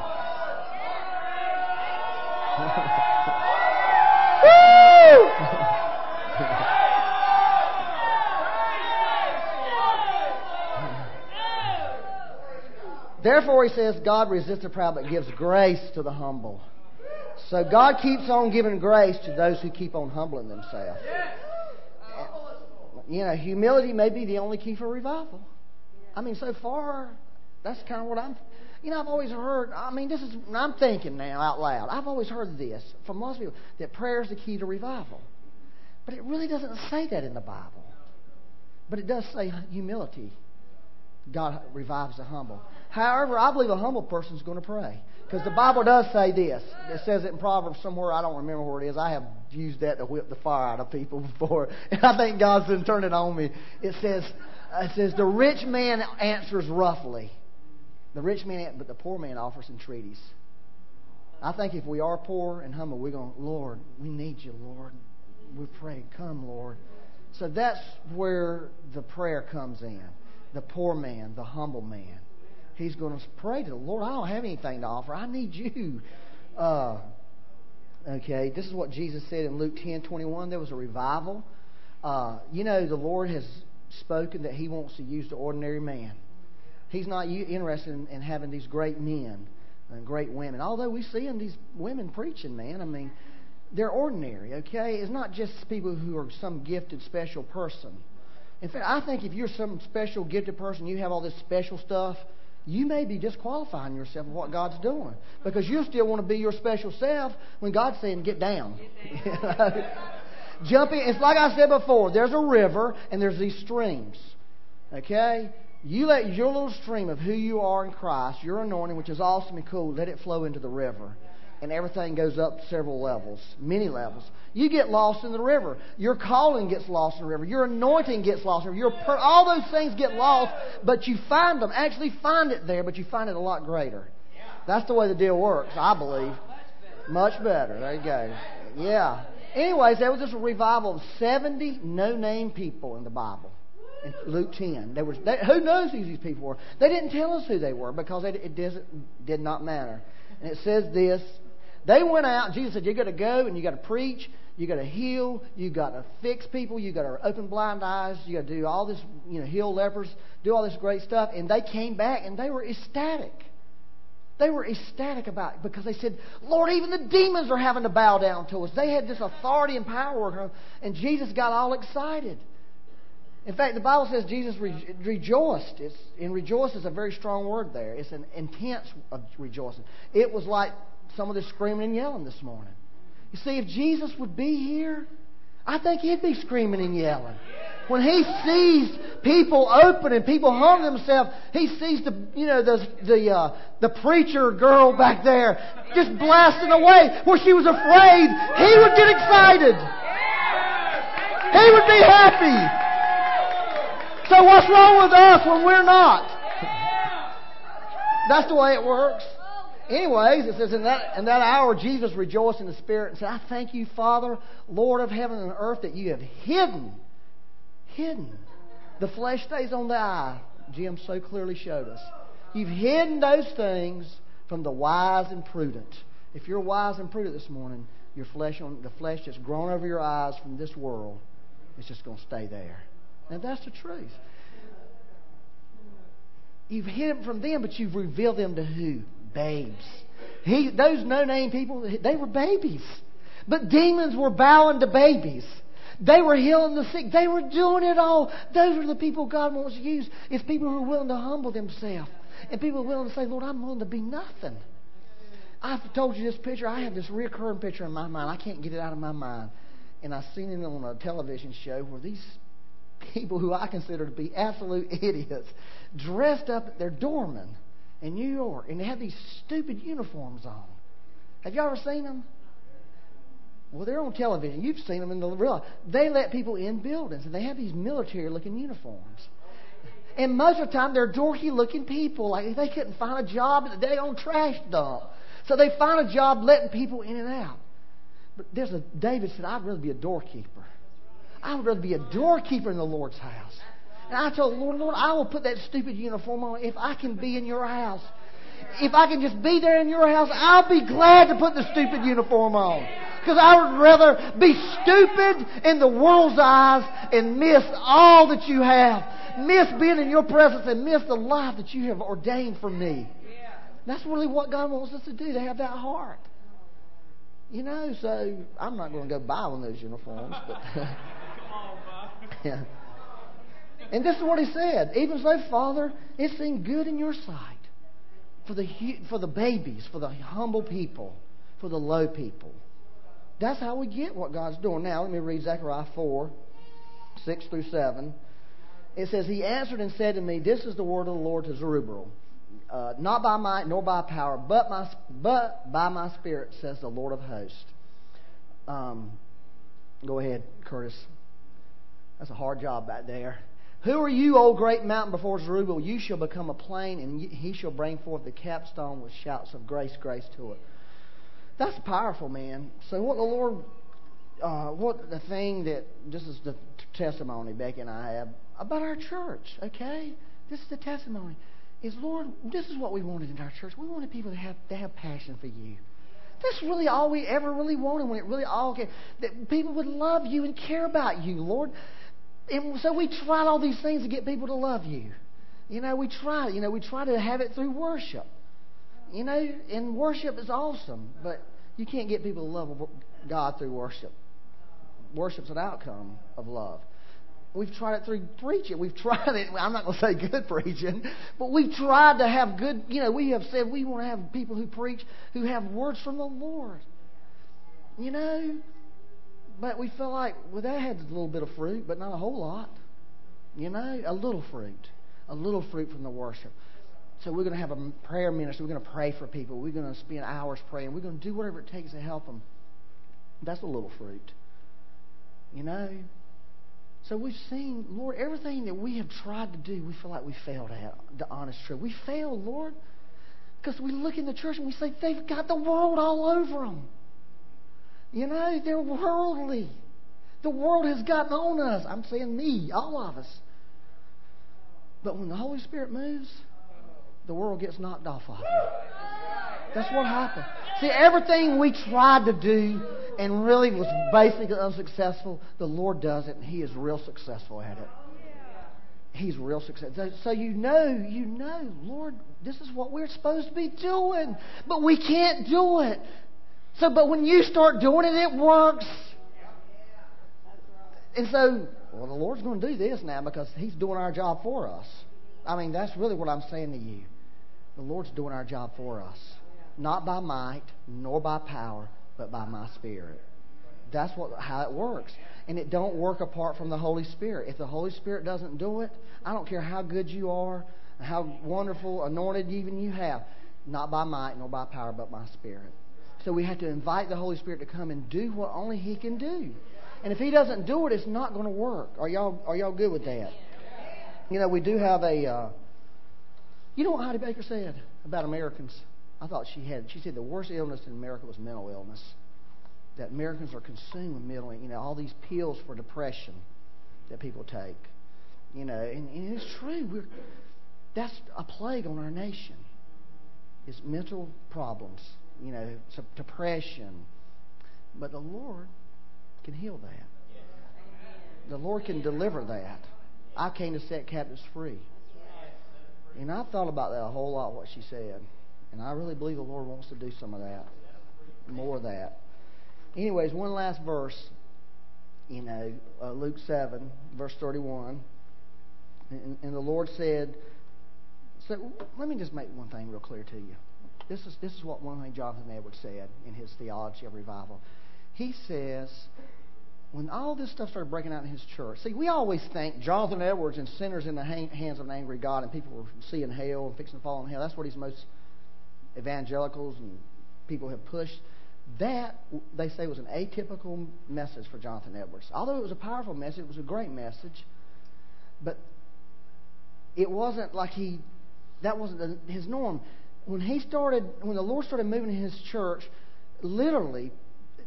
Therefore, he says, God resists the proud but gives grace to the humble. So God keeps on giving grace to those who keep on humbling themselves. You know, humility may be the only key for revival. I mean, so far, that's kind of what I'm... You know, I've always heard... I mean, this is... I'm thinking now out loud. I've always heard this from most people, that prayer is the key to revival. But it really doesn't say that in the Bible. But it does say humility. God revives the humble. However, I believe a humble person is going to pray. Because the Bible does say this. It says it in Proverbs somewhere. I don't remember where it is. I have used that to whip the fire out of people before. And I think God's going to turn it on me. It says, it says, the rich man answers roughly. The rich man, but the poor man offers entreaties. I think if we are poor and humble, we're going, "Lord, we need you, Lord. We pray, come, Lord." So that's where the prayer comes in. The poor man, the humble man. he's going to pray to the Lord. I don't have anything to offer. I need you. Uh, okay, this is what Jesus said in Luke ten twenty-one. There was a revival. Uh, you know, the Lord has spoken that He wants to use the ordinary man. He's not interested in, in having these great men and great women. Although we see in these women preaching, man, I mean, they're ordinary, okay? It's not just people who are some gifted, special person. In fact, I think if you're some special, gifted person, you have all this special stuff, you may be disqualifying yourself of what God's doing. Because you still want to be your special self when God's saying, get down. Get down. Jump in. It's like I said before, there's a river and there's these streams. Okay? You let your little stream of who you are in Christ, your anointing, which is awesome and cool, let it flow into the river. And everything goes up several levels, many levels. You get lost in the river. Your calling gets lost in the river. Your anointing gets lost in the river. Your per- all those things get lost, but you find them. Actually find it there, but you find it a lot greater. That's the way the deal works, I believe. Much better. There you go. Yeah. Anyways, there was just a revival of seventy no-name people in the Bible. In Luke ten. There was, they, who knows who these people were? They didn't tell us who they were because they, it does, did not matter. And it says this. They went out. Jesus said, "You've got to go and you got to preach. You got to heal. You got to fix people. You got to open blind eyes. You got to do all this. You know, heal lepers. Do all this great stuff." And they came back and they were ecstatic. They were ecstatic about it because they said, "Lord, even the demons are having to bow down to us." They had this authority and power, and Jesus got all excited. In fact, the Bible says Jesus re- rejoiced. It's, and rejoice is a very strong word there. It's an intense rejoicing. It was like some of the screaming and yelling this morning. You see, if Jesus would be here, I think He'd be screaming and yelling. When He sees people open and people humble themselves, He sees the you know the the uh, the preacher girl back there just blasting away where she was afraid. He would get excited. He would be happy. So what's wrong with us when we're not? That's the way it works. Anyways, it says, in that, in that hour, Jesus rejoiced in the Spirit and said, "I thank you, Father, Lord of heaven and earth, that you have hidden, hidden. The flesh stays on the eye." Jim so clearly showed us. You've hidden those things from the wise and prudent. If you're wise and prudent this morning, your flesh on the flesh that's grown over your eyes from this world, it's just going to stay there. Now, that's the truth. You've hid it from them, but you've revealed them to who? Babes. He, those no-name people, they were babies. But demons were bowing to babies. They were healing the sick. They were doing it all. Those are the people God wants to use. It's people who are willing to humble themselves. And people who are willing to say, "Lord, I'm willing to be nothing." I've told you this picture. I have this recurring picture in my mind. I can't get it out of my mind. And I've seen it on a television show where these people who I consider to be absolute idiots dressed up, they're doormen in New York, and they have these stupid uniforms on. Have you ever seen them? Well, they're on television. You've seen them in the real life. They let people in buildings, and they have these military-looking uniforms. And most of the time, they're dorky-looking people. Like, they couldn't find a job at the day on trash dump. So they find a job letting people in and out. But there's a David said, "I'd rather be a doorkeeper. I would rather be a doorkeeper in the Lord's house." And I told the Lord, "Lord, I will put that stupid uniform on if I can be in your house. If I can just be there in your house, I'll be glad to put the stupid uniform on. Because I would rather be stupid in the world's eyes and miss all that you have. Miss being in your presence and miss the life that you have ordained for me." That's really what God wants us to do, to have that heart. You know, so I'm not going to go buy one of those uniforms. But yeah. And this is what He said. "Even so, Father, it seemed good in your sight for the for the babies, for the humble people, for the low people." That's how we get what God's doing. Now, let me read Zechariah four, six through seven. It says, "He answered and said to me, this is the word of the Lord to Zerubbabel. Uh, not by might nor by power, but, my, but by my Spirit, says the Lord of hosts." Um, go ahead, Curtis. That's a hard job back there. "Who are you, O great mountain, before Zerubbabel? You shall become a plain, and he shall bring forth the capstone with shouts of grace, grace to it." That's powerful, man. So what the Lord, uh, what the thing that, this is the testimony Becky and I have about our church, okay? This is the testimony. is, Lord, this is what we wanted in our church. We wanted people to have to have passion for you. That's really all we ever really wanted when it really all came. That people would love you and care about you, Lord. And so we tried all these things to get people to love you. You know, we try, you know, we try to have it through worship. You know, and worship is awesome, but you can't get people to love God through worship. Worship's an outcome of love. We've tried it through preaching. We've tried it. I'm not going to say good preaching, but we've tried to have good, you know, we have said we want to have people who preach who have words from the Lord. You know, but we feel like, well, that had a little bit of fruit, but not a whole lot. You know, a little fruit. A little fruit from the worship. So we're going to have a prayer ministry. We're going to pray for people. We're going to spend hours praying. We're going to do whatever it takes to help them. That's a little fruit. You know? So we've seen, Lord, everything that we have tried to do, we feel like we failed at, the honest truth. We failed, Lord, because we look in the church and we say, they've got the world all over them. You know, they're worldly. The world has gotten on us. I'm saying me, all of us. But when the Holy Spirit moves, the world gets knocked off of it. That's what happened. See, everything we tried to do and really was basically unsuccessful, the Lord does it, and He is real successful at it. He's real successful. So you know, you know, Lord, this is what we're supposed to be doing, but we can't do it. So, but when you start doing it, it works. And so, well, the Lord's going to do this now because He's doing our job for us. I mean, that's really what I'm saying to you. The Lord's doing our job for us. Not by might, nor by power, but by my Spirit. That's what how it works. And it don't work apart from the Holy Spirit. If the Holy Spirit doesn't do it, I don't care how good you are, how wonderful, anointed even you have. Not by might, nor by power, but by Spirit. So we have to invite the Holy Spirit to come and do what only He can do. And if He doesn't do it, it's not going to work. Are y'all are y'all good with that? You know, we do have a... Uh, you know what Heidi Baker said about Americans? I thought she had... She said the worst illness in America was mental illness. That Americans are consumed with mental... You know, all these pills for depression that people take. You know, and, and it's true. We're, that's a plague on our nation. It's mental problems. You know, it's a depression. But the Lord can heal that. The Lord can deliver that. I came to set captives free. And I thought about that a whole lot, what she said. And I really believe the Lord wants to do some of that. More of that. Anyways, one last verse. You know, uh, Luke seven, verse thirty-one. And, and the Lord said... So let me just make one thing real clear to you. This is, this is what one thing Jonathan Edwards said in his theology of revival. He says... When all this stuff started breaking out in his church, see, we always think Jonathan Edwards and sinners in the hands of an angry God and people were seeing hell and fixing to fall in hell. That's what these most evangelicals and people have pushed. That, they say, was an atypical message for Jonathan Edwards. Although it was a powerful message, it was a great message, but it wasn't like he, that wasn't his norm. When he started, when the Lord started moving in his church, literally,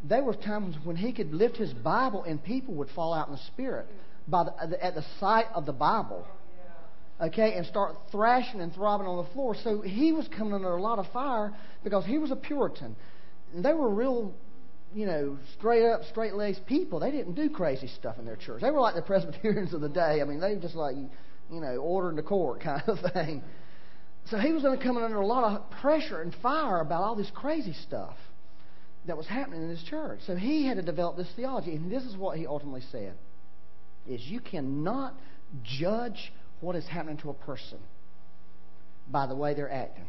there were times when he could lift his Bible and people would fall out in the spirit by the, at the sight of the Bible, okay, and start thrashing and throbbing on the floor. So he was coming under a lot of fire because he was a Puritan. And they were real, you know, straight-up, straight-laced people. They didn't do crazy stuff in their church. They were like the Presbyterians of the day. I mean, they were just like, you know, ordering the court kind of thing. So he was coming under a lot of pressure and fire about all this crazy stuff that was happening in his church. So he had to develop this theology, and this is what he ultimately said, is you cannot judge what is happening to a person by the way they're acting.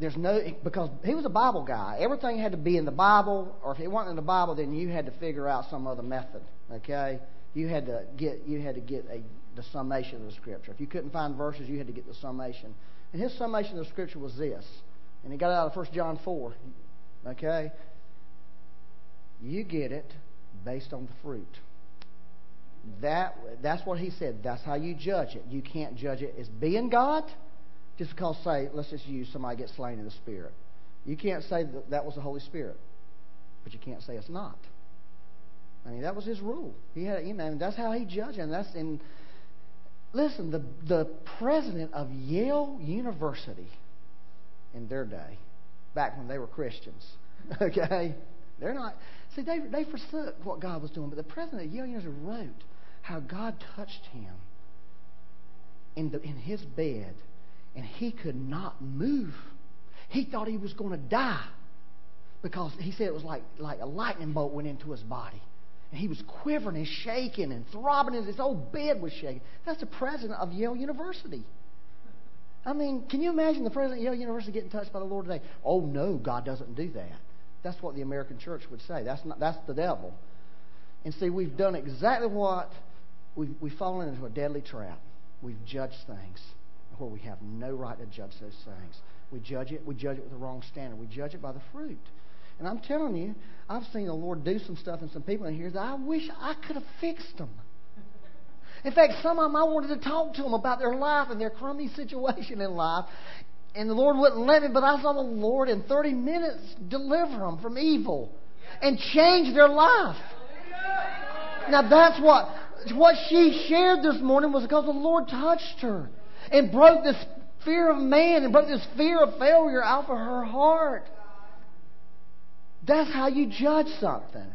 There's no, because he was a Bible guy. Everything had to be in the Bible, or if it wasn't in the Bible, then you had to figure out some other method, okay? You had to get you had to get a, the summation of the Scripture. If you couldn't find verses, you had to get the summation. And his summation of the Scripture was this, and he got it out of First John four, okay? You get it based on the fruit. That That's what he said. That's how you judge it. You can't judge it as being God just because, say, let's just use somebody gets slain in the Spirit. You can't say that, that was the Holy Spirit, but you can't say it's not. I mean, that was his rule. He had, you know, and that's how he judged, and that's in. Listen, the, the president of Yale University in their day, back when they were Christians, okay? They're not... See, they, they forsook what God was doing, but the president of Yale University wrote how God touched him in, the, in his bed, and he could not move. He thought he was going to die because he said it was like, like a lightning bolt went into his body. And he was quivering and shaking and throbbing, and his whole bed was shaking. That's the president of Yale University. I mean, can you imagine the president of Yale University getting touched by the Lord today? Oh, no, God doesn't do that. That's what the American church would say. That's not, that's the devil. And see, we've done exactly what... We've, we've fallen into a deadly trap. We've judged things where we have no right to judge those things. We judge it. We judge it with the wrong standard. We judge it by the fruit. And I'm telling you, I've seen the Lord do some stuff in some people in here that I wish I could have fixed them. In fact, some of them I wanted to talk to them about their life and their crummy situation in life. And the Lord wouldn't let me, but I saw the Lord in thirty minutes deliver them from evil and change their life. Now that's what what she shared this morning was because the Lord touched her and broke this fear of man and broke this fear of failure out of her heart. That's how you judge something.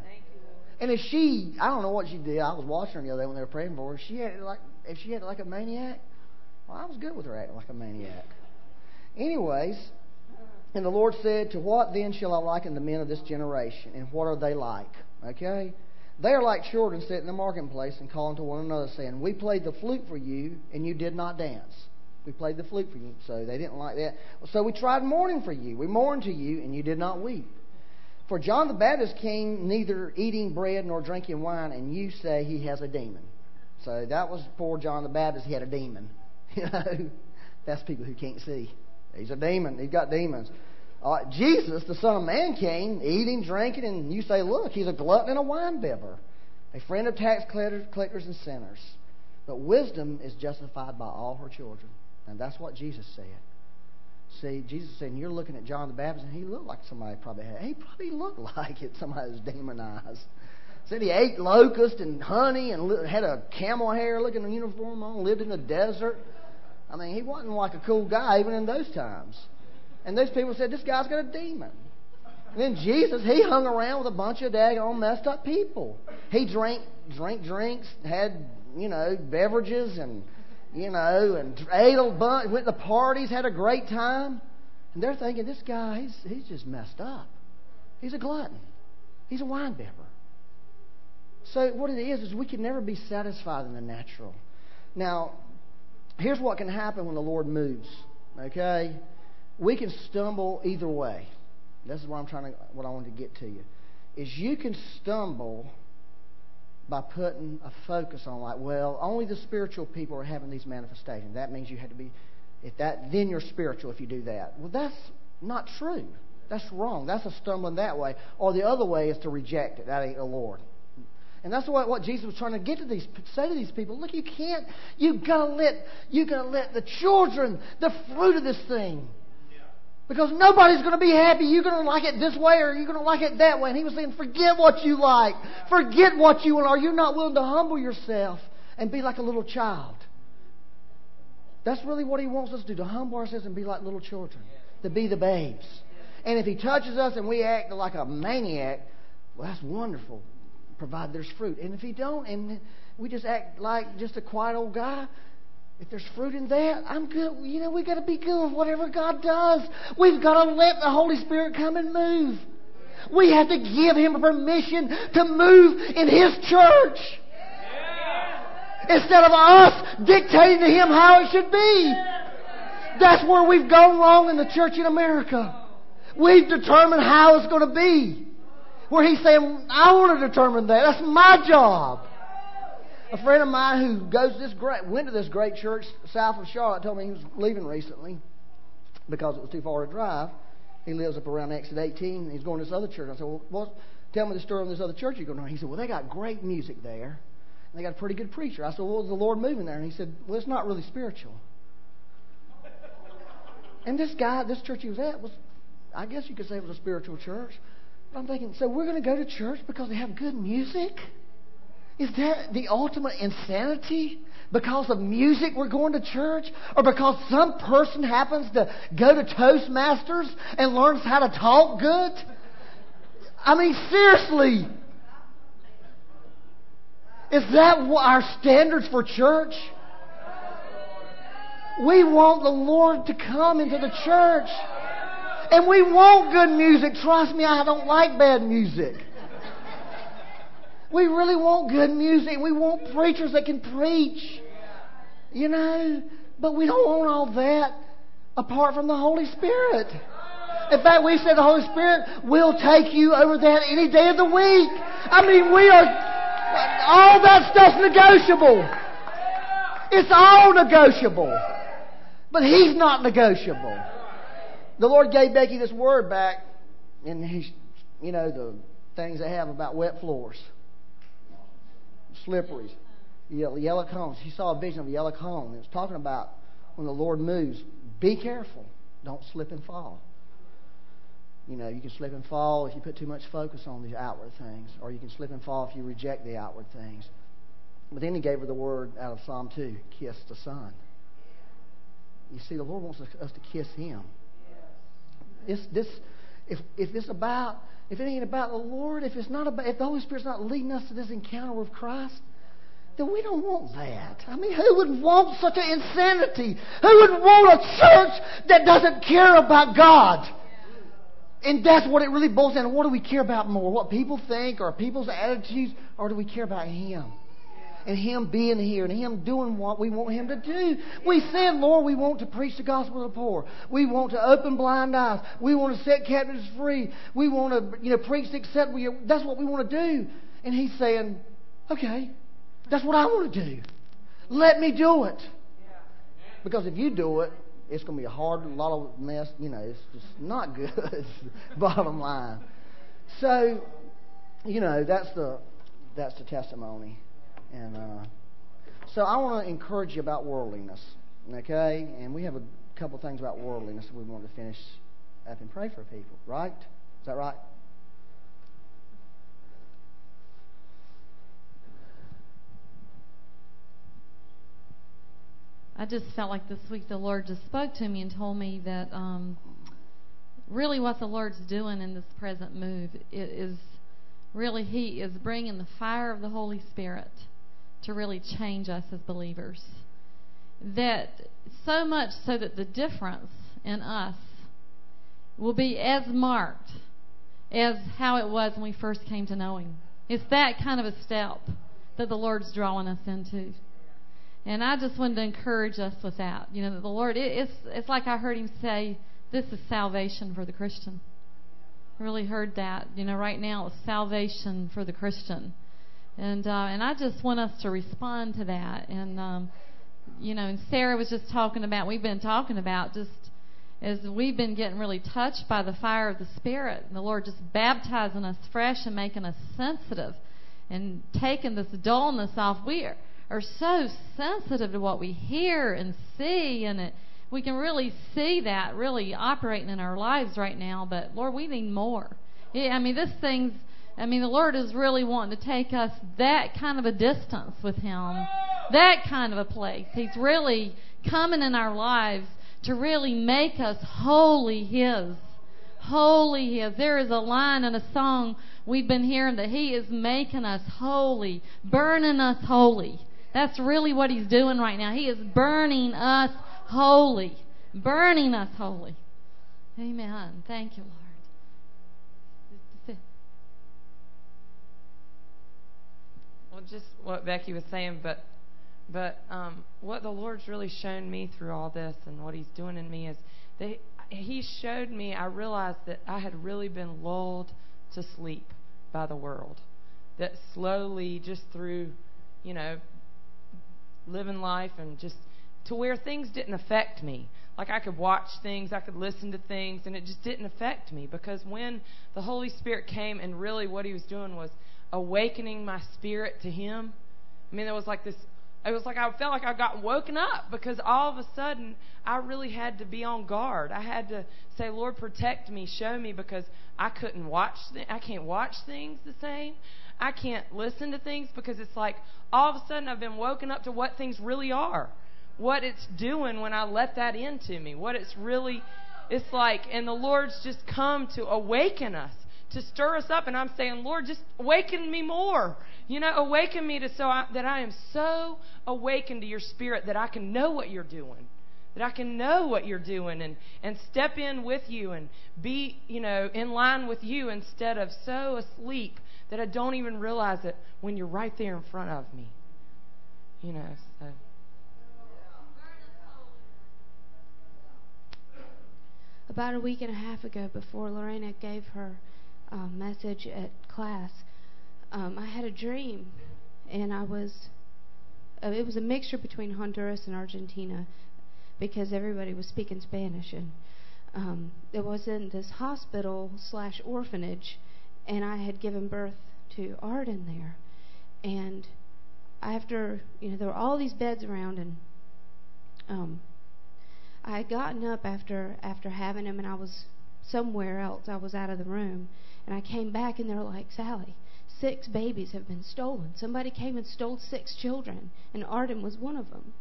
And if she, I don't know what she did. I was watching her the other day when they were praying for her. If she acted like, if she acted like a maniac, well, I was good with her acting like a maniac. Anyways, and the Lord said, "To what then shall I liken the men of this generation? And what are they like?" Okay? "They are like children sitting in the marketplace and calling to one another, saying, 'We played the flute for you, and you did not dance. We played the flute for you.'" So they didn't like that. "So we tried mourning for you. We mourned to you, and you did not weep. For John the Baptist came neither eating bread nor drinking wine, and you say he has a demon." So that was poor John the Baptist. He had a demon. You know, that's people who can't see. He's a demon. He's got demons. Uh, "Jesus, the Son of Man, came eating, drinking, and you say, 'Look, he's a glutton and a wine-bibber, a friend of tax collectors and sinners.' But wisdom is justified by all her children." And that's what Jesus said. See, Jesus said, and you're looking at John the Baptist, and he looked like somebody probably had. He probably looked like it. Somebody was demonized. Said he ate locust and honey and had a camel hair looking uniform on, lived in the desert. I mean, he wasn't like a cool guy even in those times. And those people said, "This guy's got a demon." And then Jesus, he hung around with a bunch of daggone messed up people. He drank, drank drinks, had, you know, beverages and, you know, and ate a bunch, went to parties, had a great time. And they're thinking, this guy, he's, he's just messed up. He's a glutton. He's a wine-bibber. So what it is is we can never be satisfied in the natural. Now, here's what can happen when the Lord moves. Okay? We can stumble either way. This is what I'm trying to, what I wanted to get to you, is you can stumble by putting a focus on, like, well, only the spiritual people are having these manifestations. That means you had to be, if that, then you're spiritual if you do that. Well, that's not true. That's wrong. That's a stumbling that way. Or the other way is to reject it. That ain't the Lord. And that's what, what Jesus was trying to get to these, say to these people. Look, you can't. You gotta let you gotta let the children, the fruit of this thing, yeah. Because nobody's gonna be happy. You're gonna like it this way, or you're gonna like it that way. And he was saying, forget what you like, forget what you are. You're not willing to humble yourself and be like a little child. That's really what he wants us to do: to humble ourselves and be like little children, to be the babes. And if he touches us and we act like a maniac, well, that's wonderful. Provide there's fruit. And if he don't, and we just act like just a quiet old guy, if there's fruit in that, I'm good. You know, we've got to be good with whatever God does. We've got to let the Holy Spirit come and move. We have to give him permission to move in his church. Yeah. Instead of us dictating to him how it should be. That's where we've gone wrong in the church in America. We've determined how it's going to be. Where he's saying, I want to determine that. That's my job. A friend of mine who goes to this great, went to this great church south of Charlotte told me he was leaving recently because it was too far to drive. He lives up around exit eighteen, and he's going to this other church. I said, well, well tell me the story on this other church you're going to. He said, well, they got great music there, and they got a pretty good preacher. I said, well, is the Lord moving there? And he said, well, it's not really spiritual. And this guy, this church he was at was, I guess you could say it was a spiritual church. But I'm thinking, so we're going to go to church because they have good music? Is that the ultimate insanity? because of music we're going to church, or because some person happens to go to Toastmasters and learns how to talk good. I mean, seriously. Is that our standards for church? We want the Lord to come into the church. And we want good music. Trust me, I don't like bad music. We really want good music. We want preachers that can preach. You know? But we don't want all that apart from the Holy Spirit. In fact, we said the Holy Spirit will take you over that any day of the week. I mean, we are... All that stuff's negotiable. It's all negotiable. But He's not negotiable. The Lord gave Becky this word back, and he's, you know, the things they have about wet floors. Slippery. Yellow, yellow cones. She saw a vision of a yellow cone. It was talking about when the Lord moves, be careful. Don't slip and fall. You know, you can slip and fall if you put too much focus on these outward things, or you can slip and fall if you reject the outward things. But then He gave her the word out of Psalm two, kiss the Son. You see, the Lord wants us to kiss Him. It's, this, if, if it's about, if it ain't about the Lord, if it's not about, if the Holy Spirit's not leading us to this encounter with Christ, then we don't want that. I mean, who would want such an insanity? Who would want a church that doesn't care about God? And that's what it really boils down to. What do we care about more? What people think or people's attitudes? Or do we care about Him? And Him being here and Him doing what we want Him to do. We said, Lord, we want to preach the gospel to the poor. We want to open blind eyes. We want to set captives free. We want to, you know, preach the acceptable. That's what we want to do. And He's saying, okay, that's what I want to do. Let me do it. Because if you do it, it's going to be a hard, a lot of mess. You know, it's just not good, bottom line. So, you know, that's the that's the testimony. And uh, so I want to encourage you about worldliness, okay? And we have a couple things about worldliness that we want to finish up and pray for people, right? Is that right? I just felt like this week the Lord just spoke to me and told me that um, really what the Lord's doing in this present move is really He is bringing the fire of the Holy Spirit to really change us as believers. That so much so that the difference in us will be as marked as how it was when we first came to know Him. It's that kind of a step that the Lord's drawing us into. And I just wanted to encourage us with that. You know, that the Lord, it, it's it's like I heard Him say, this is salvation for the Christian. I really heard that. You know, right now it's salvation for the Christian. And uh, and I just want us to respond to that. And, um, you know, and Sarah was just talking about, we've been talking about, just as we've been getting really touched by the fire of the Spirit, and the Lord just baptizing us fresh and making us sensitive and taking this dullness off. We are... are so sensitive to what we hear and see, and it, we can really see that really operating in our lives right now. But Lord, we need more. Yeah, I mean, this thing's. I mean, the Lord is really wanting to take us that kind of a distance with Him, that kind of a place. He's really coming in our lives to really make us wholly His, wholly His. There is a line in a song we've been hearing that He is making us holy, burning us holy. That's really what He's doing right now. He is burning us holy. Burning us holy. Amen. Thank you, Lord. Well, just what Becky was saying, but but um, what the Lord's really shown me through all this and what He's doing in me is that He showed me, I realized that I had really been lulled to sleep by the world. That slowly, just through, you know, living life and just to where things didn't affect me. Like I could watch things, I could listen to things, and it just didn't affect me, because when the Holy Spirit came and really what He was doing was awakening my spirit to Him. I mean, there was like this It was like I felt like I got woken up because all of a sudden I really had to be on guard. I had to say, Lord, protect me, show me, because I couldn't watch. Th- I can't watch things the same. I can't listen to things because it's like all of a sudden I've been woken up to what things really are, what it's doing when I let that into me, what it's really, it's like, and the Lord's just come to awaken us, to stir us up. And I'm saying, Lord, just awaken me more. You know, awaken me to so I, that I am so awakened to your spirit that I can know what you're doing, that I can know what you're doing and, and step in with you and be, you know, in line with you instead of so asleep that I don't even realize it when you're right there in front of me. You know, so. About a week and a half ago, before Lorena gave her uh, message at class, um, I had a dream, and I was, uh, it was a mixture between Honduras and Argentina, because everybody was speaking Spanish, and um, it was in this hospital slash orphanage, and I had given birth to Arden there, and after, you know, there were all these beds around, and um, I had gotten up after after having him, and I was somewhere else. I was out of the room, and I came back, and they're like, Sally, six babies have been stolen. Somebody came and stole six children, and Arden was one of them.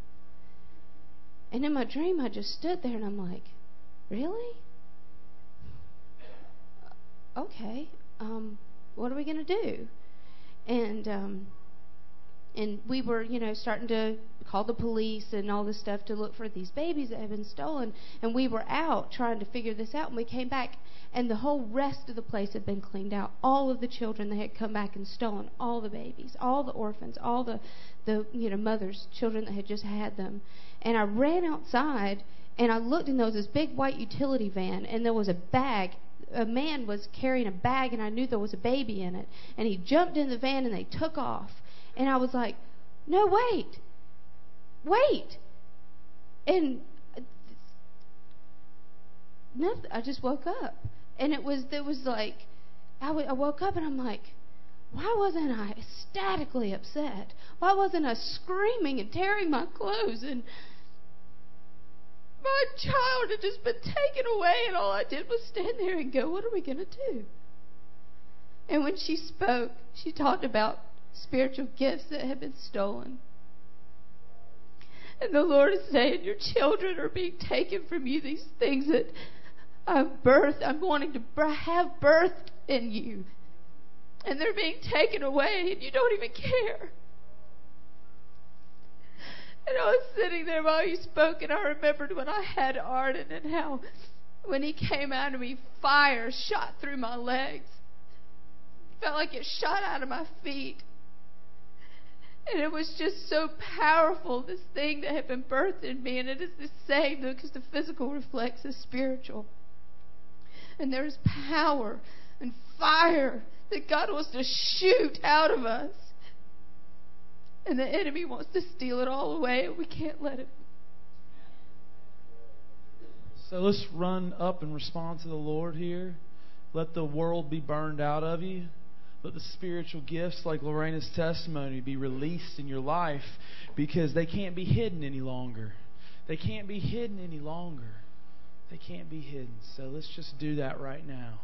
And in my dream, I just stood there, and I'm like, really? Okay, um, what are we going to do? And um, and we were, you know, starting to call the police and all this stuff to look for these babies that had been stolen. And we were out trying to figure this out. And we came back, and the whole rest of the place had been cleaned out. All of the children that had come back and stolen, all the babies, all the orphans, all the, the you know, mothers, children that had just had them. And I ran outside, and I looked, and there was this big white utility van, and there was a bag. A man was carrying a bag, and I knew there was a baby in it. And he jumped in the van, and they took off. And I was like, no, wait. Wait. And nothing, I just woke up. And it was, there was like, I, w- I woke up and I'm like, why wasn't I ecstatically upset? Why wasn't I screaming and tearing my clothes? And my child had just been taken away, and all I did was stand there and go, what are we going to do? And when she spoke, she talked about spiritual gifts that have been stolen. And the Lord is saying, your children are being taken from you, these things that I've birthed, I'm wanting to have birthed in you. And they're being taken away, and you don't even care. And I was sitting there while you spoke, and I remembered when I had Arden and how when he came out of me, fire shot through my legs. It felt like it shot out of my feet. And it was just so powerful, this thing that had been birthed in me. And it is the same, because the physical reflects the spiritual. And there is power and fire that God wants to shoot out of us. And the enemy wants to steal it all away, and we can't let it. So let's run up and respond to the Lord here. Let the world be burned out of you. Let the spiritual gifts, like Lorena's testimony, be released in your life, because they can't be hidden any longer. They can't be hidden any longer. They can't be hidden. So let's just do that right now.